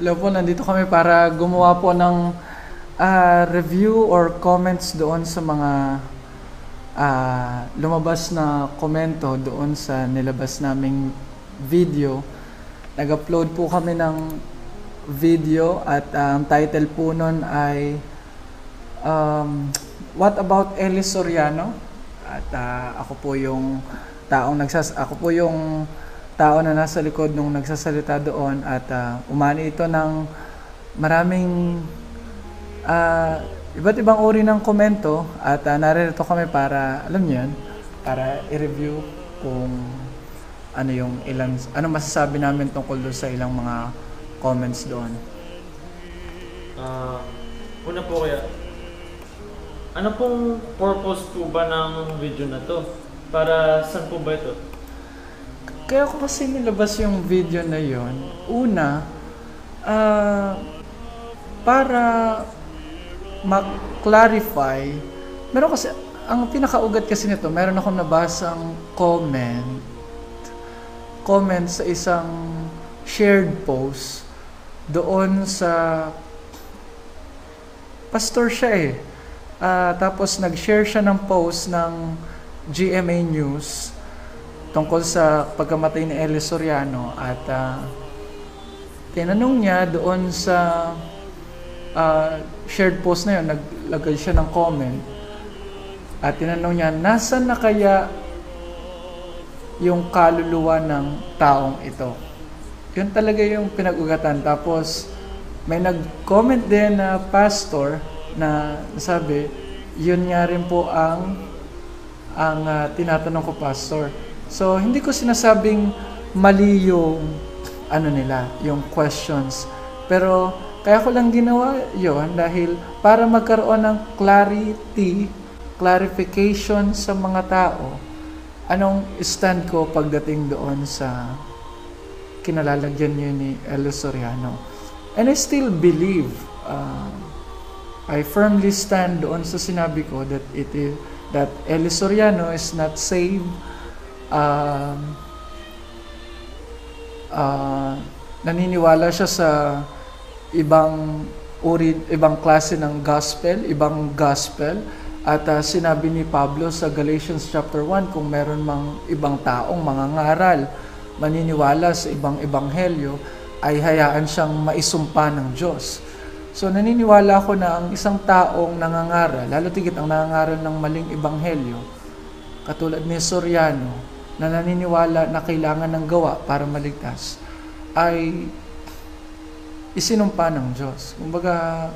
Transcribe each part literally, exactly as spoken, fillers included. Hello po, nandito kami para gumawa po ng uh, review or comments doon sa mga uh, lumabas na komento doon sa nilabas naming video. Nag-upload po kami ng video at ang um, title po nun ay um, What about Elis Soriano? At uh, ako po yung taong nagsas ako po yung tao na nasa likod nung nagsasalita doon at uh, umani ito ng maraming uh, iba't ibang uri ng komento at uh, naririto kami para, alam niyo yan, para i-review kung ano yung ilang, ano masasabi namin tungkol doon sa ilang mga comments doon. Uh, una po kaya, ano pong purpose po ba ng video na to? Para saan po ba ito? Kaya ako kasi nilabas yung video na yon. Una, uh, para ma-clarify, meron kasi, ang pinakaugat kasi nito, meron akong nabasang comment, comment sa isang shared post doon sa, pastor siya eh. Uh, tapos nag-share siya ng post ng G M A News tungkol sa pagkamatay ni Eli Soriano at uh, tinanong niya doon sa uh, shared post na yun, naglagay siya ng comment at tinanong niya, nasan na kaya yung kaluluwa ng taong ito? Yun talaga yung pinag-ugatan. Tapos may nag-comment din na pastor na sabi, yun nga rin po ang ang uh, tinatanong ko, pastor. So, hindi ko sinasabing mali yung, ano nila, yung questions. Pero, kaya ko lang ginawa yon dahil para magkaroon ng clarity, clarification sa mga tao, anong stand ko pagdating doon sa kinalalagyan niyo ni Elis Soriano. And I still believe, uh, I firmly stand doon sa sinabi ko that it is, that Elis Soriano is not saved. Uh, uh, naniniwala siya sa ibang uri, ibang klase ng gospel, ibang gospel. At uh, sinabi ni Pablo sa Galatians chapter one, kung meron mang ibang taong mangangaral, maniniwala sa ibang ebanghelyo, ay hayaan siyang maisumpa ng Diyos. So naniniwala ako na ang isang taong nangangaral, lalo tigit ang nangangaral ng maling ebanghelyo, katulad ni Soriano, na naniniwala na kailangan ng gawa para maligtas, ay isinumpa ng Diyos. Kumbaga,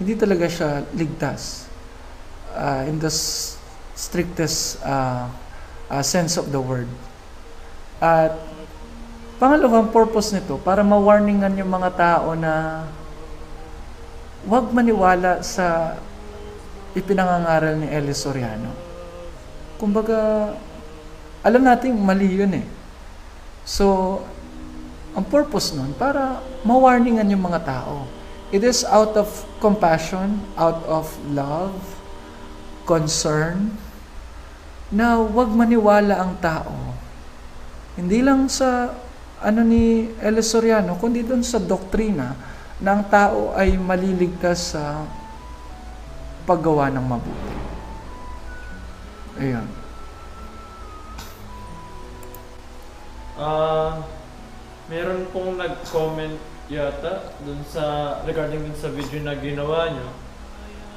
hindi talaga siya ligtas uh, in the strictest uh, uh, sense of the word. At pangalawang purpose nito, para ma-warningan yung mga tao na huwag maniwala sa ipinangangaral ni Elis Soriano. Kumbaga, alam natin mali yun eh. So, ang purpose nun, para ma-warningan yung mga tao. It is out of compassion, out of love, concern, na huwag maniwala ang tao. Hindi lang sa, ano ni Elis Soriano, kundi dun sa doktrina na ang tao ay maliligtas sa paggawa ng mabuti. Ayan. Uh, meron pong nag-comment yata dun sa, regarding dun sa video na ginawa nyo.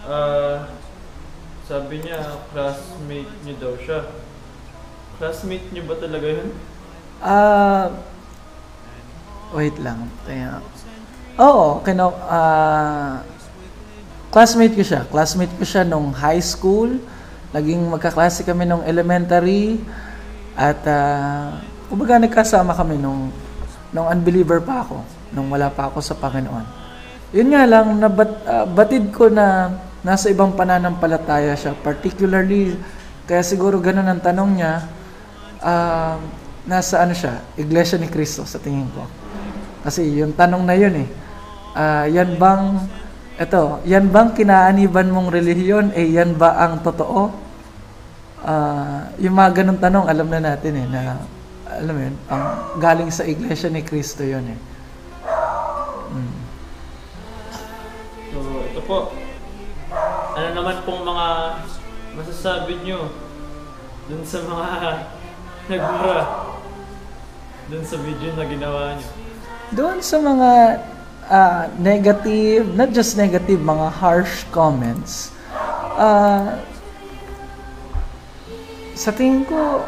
Uh, sabi niya, classmate niyo daw siya. Classmate niyo ba talaga yun? Uh, wait lang. Kaya, oo, kino, uh, classmate ko siya. Classmate ko siya nung high school. Naging magkaklase kami nung elementary at uh, kumbaga nagkasama kami nung, nung unbeliever pa ako, nung wala pa ako sa Panginoon. Yun nga lang, nabat, uh, batid ko na nasa ibang pananampalataya siya, particularly, kaya siguro ganun ang tanong niya, uh, nasa ano siya, Iglesia ni Cristo sa tingin ko. Kasi yung tanong na yun eh, uh, yan bang, eto, yan bang kinaaniban mong relihiyon, eh yan ba ang totoo? Uh, yung mga ganun tanong, alam na natin eh, na alam mo yun, pang galing sa Iglesia ni Cristo yun eh. Mm. po. Ano naman pong mga masasabi nyo dun sa mga nagmura dun sa video na ginawa nyo? Doon sa mga uh, negative, not just negative, mga harsh comments, uh, sa tingin ko,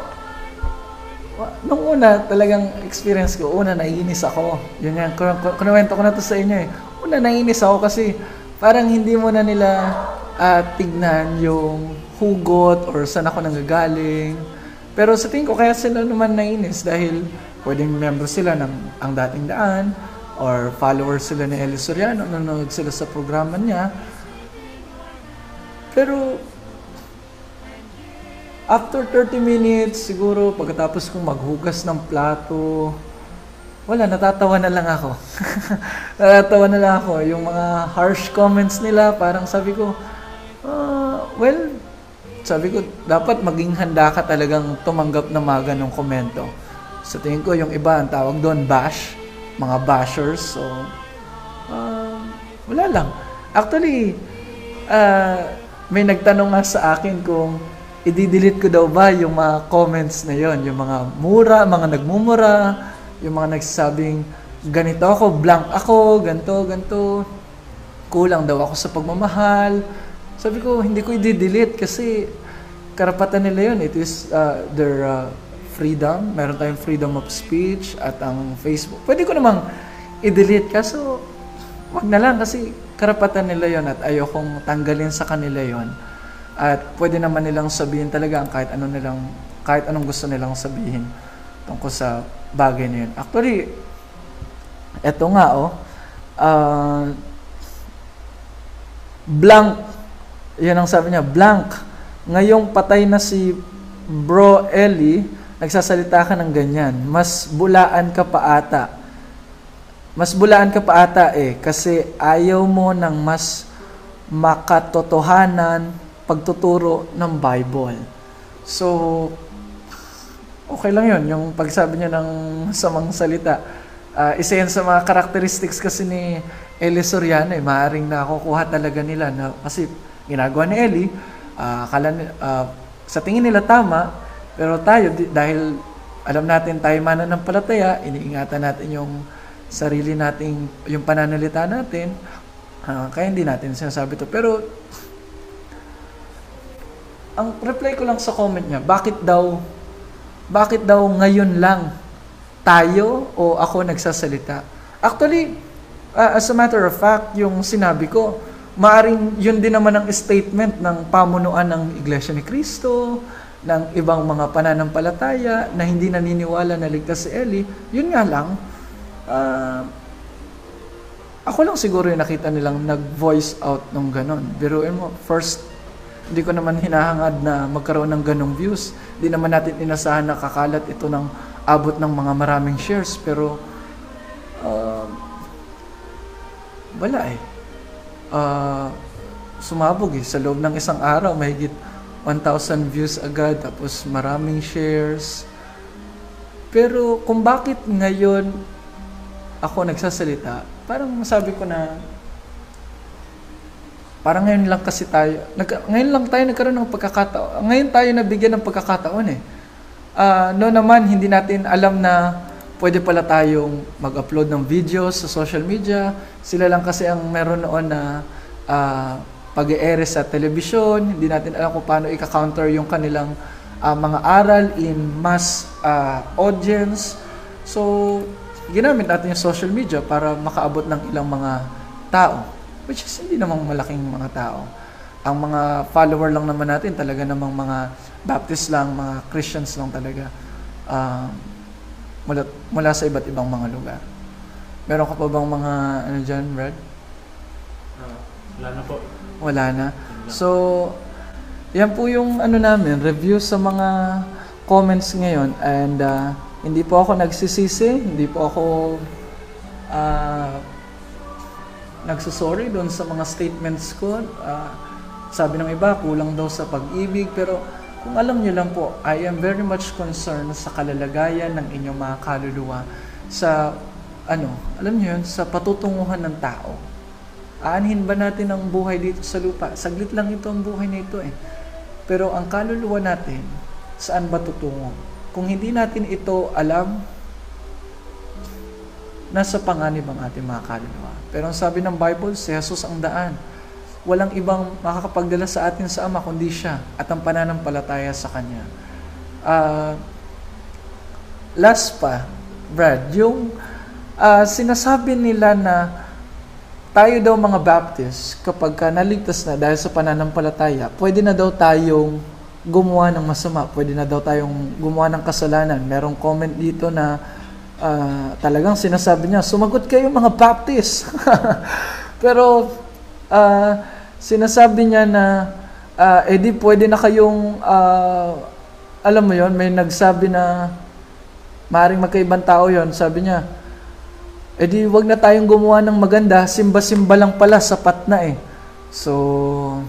nung una, talagang experience ko, una, naiinis ako. Yun yan, kunwento ko na to sa inyo eh. Una, naiinis ako kasi parang hindi mo na nila uh, tignan yung hugot or saan ako nanggagaling. Pero sa tingin ko, kaya sila naman naiinis dahil pwedeng member sila ng Ang Dating Daan or followers sila ni Elis Soriano, nanonood sila sa programa niya. Pero after thirty minutes, siguro, pagkatapos kong maghugas ng plato, wala, natatawa na lang ako. Natatawa na lang ako. Yung mga harsh comments nila, parang sabi ko, uh, well, sabi ko, dapat maging handa ka talagang tumanggap na mga ganong komento. Sa tingin ko, yung iba, ang tawag doon, bash, mga bashers. So, uh, wala lang. Actually, uh, may nagtanong nga sa akin kung i-delete ko daw ba yung mga comments na yon, yung mga mura, mga nagmumura, yung mga nagsasabing ganito ako, blank ako, ganito, ganito, kulang daw ako sa pagmamahal. Sabi ko, hindi ko i-delete kasi karapatan nila yon. It is uh, their uh, freedom. Meron tayong freedom of speech at ang Facebook. Pwede ko namang i-delete kaso wag na lang kasi karapatan nila yon at ayokong tanggalin sa kanila yon. At pwede naman nilang sabihin talaga ang kahit anong nilang kahit anong gusto nilang sabihin tungkol sa bagay na yun. Actually, eto nga oh, uh, blank, yan ang sabi niya, blank. Ngayong patay na si Bro Ellie, nagsasalita ka ng ganyan. Mas bulaan ka pa ata. Mas bulaan ka pa ata eh, kasi ayaw mo ng mas makatotohanan pagtuturo ng Bible. So, okay lang yun, yung pagsabi niya ng masamang salita. Uh, isa yan sa mga characteristics kasi ni Elis Soriano, eh, maaaring nakukuha talaga nila na, kasi ginagawa ni Ellie, uh, akala, uh, sa tingin nila tama, pero tayo, dahil alam natin tayo mananampalataya, iniingatan natin yung sarili nating, yung pananalita natin, uh, kaya hindi natin sinasabi to. Pero, ang reply ko lang sa comment niya, bakit daw, bakit daw ngayon lang tayo o ako nagsasalita? Actually, uh, as a matter of fact, yung sinabi ko, maaring yun din naman ang statement ng pamunuan ng Iglesia ni Cristo, ng ibang mga pananampalataya na hindi naniniwala na ligtas si Ellie. Yun nga lang, uh, ako lang siguro yung nakita nilang nag-voice out nung ganon. Biruin mo, first, hindi ko naman hinahangad na magkaroon ng ganong views. Hindi naman natin inasahan na kakalat ito ng abot ng mga maraming shares. Pero, uh, wala eh. Uh, sumabog eh. Sa loob ng isang araw, mahigit one thousand views agad. Tapos maraming shares. Pero kung bakit ngayon ako nagsasalita, parang masabi ko na, parang ngayon lang kasi tayo, nag, ngayon lang tayo nagkaroon ng pagkakataon. Ngayon tayo nabigyan ng pagkakataon eh. Uh, no naman, hindi natin alam na pwede pala tayong mag-upload ng videos sa social media. Sila lang kasi ang meron noon na uh, pag-e-air sa television. Hindi natin alam kung paano i-counter yung kanilang uh, mga aral in mass uh, audience. So, ginamit natin yung social media para makaabot ng ilang mga tao, which is hindi namang malaking mga tao. Ang mga follower lang naman natin, talaga namang mga Baptist lang, mga Christians lang talaga, uh, mula, mula sa iba't ibang mga lugar. Meron ka pa bang mga, ano dyan, Brad? Uh, wala na po. Wala na. So, yan po yung ano namin, review sa mga comments ngayon. And uh, hindi po ako nagsisisi, hindi po ako uh, nagsusorry doon sa mga statements ko. Uh, sabi ng iba, kulang daw sa pag-ibig. Pero kung alam nyo lang po, I am very much concerned sa kalalagayan ng inyong mga kaluluwa. Sa, ano, alam nyo yun, sa patutunguhan ng tao. Aanhin ba natin ang buhay dito sa lupa? Saglit lang ito ang buhay na ito eh. Pero ang kaluluwa natin, saan ba tutungo? Kung hindi natin ito alam, nasa panganib ang ating mga kaluluwa. Pero ang sabi ng Bible, si Jesus ang daan. Walang ibang makakapagdala sa atin sa Ama kundi siya at ang pananampalataya sa Kanya. Uh, last pa, Brad, yung uh, sinasabi nila na tayo daw mga Baptist, kapag ka naligtas na dahil sa pananampalataya, pwede na daw tayong gumawa ng masama, pwede na daw tayong gumawa ng kasalanan. Merong comment dito na uh, talagang sinasabi niya, sumagot kayo mga Baptist. Pero uh, sinasabi niya na, uh, eh di pwede na kayong, uh, alam mo yon, may nagsabi na, maaaring magkaibang tao yon, sabi niya, eh di wag na tayong gumawa ng maganda, simba-simba lang pala, sapat na eh. So,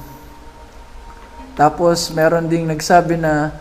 tapos meron ding nagsabi na,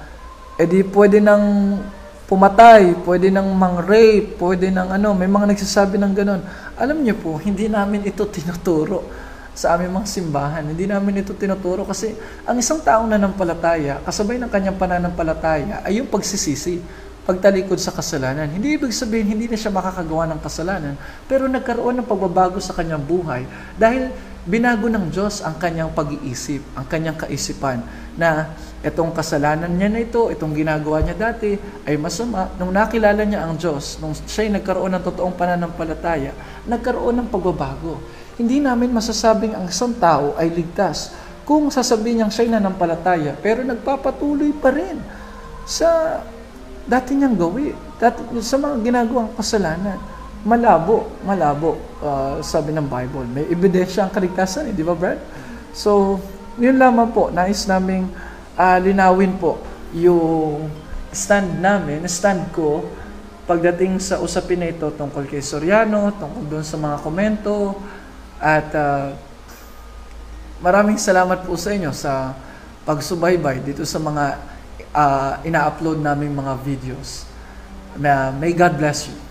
eh di pwede nang pumatay, pwede nang mang-rape, pwede nang ano, may mga nagsasabi ng ganun. Alam niyo po, hindi namin ito tinuturo sa aming mga simbahan. Hindi namin ito tinuturo kasi ang isang taong nanampalataya, kasabay ng kanyang pananampalataya, ay yung pagsisisi. Pagtalikod sa kasalanan. Hindi ibig sabihin, hindi na siya makakagawa ng kasalanan, pero nagkaroon ng pagbabago sa kanyang buhay dahil binago ng Diyos ang kanyang pag-iisip, ang kanyang kaisipan na itong kasalanan niya na ito, itong ginagawa niya dati ay masama. Nung nakilala niya ang Diyos, nung siya'y nagkaroon ng totoong pananampalataya, nagkaroon ng pagbabago. Hindi namin masasabing ang isang tao ay ligtas kung sasabihin niyang siya'y nanampalataya, pero nagpapatuloy pa rin sa dati niyang gawi, dati, sa mga ginagawang kasalanan, malabo, malabo, uh, sabi ng Bible. May ebidensya ang kaligtasan, eh, di ba Brad? So, yun lamang po, nais naming uh, linawin po yung stand namin, stand ko, pagdating sa usapin na ito tungkol kay Soriano, tungkol doon sa mga komento, at uh, maraming salamat po sa inyo sa pagsubaybay dito sa mga Uh, ina-upload namin mga videos. May God bless you.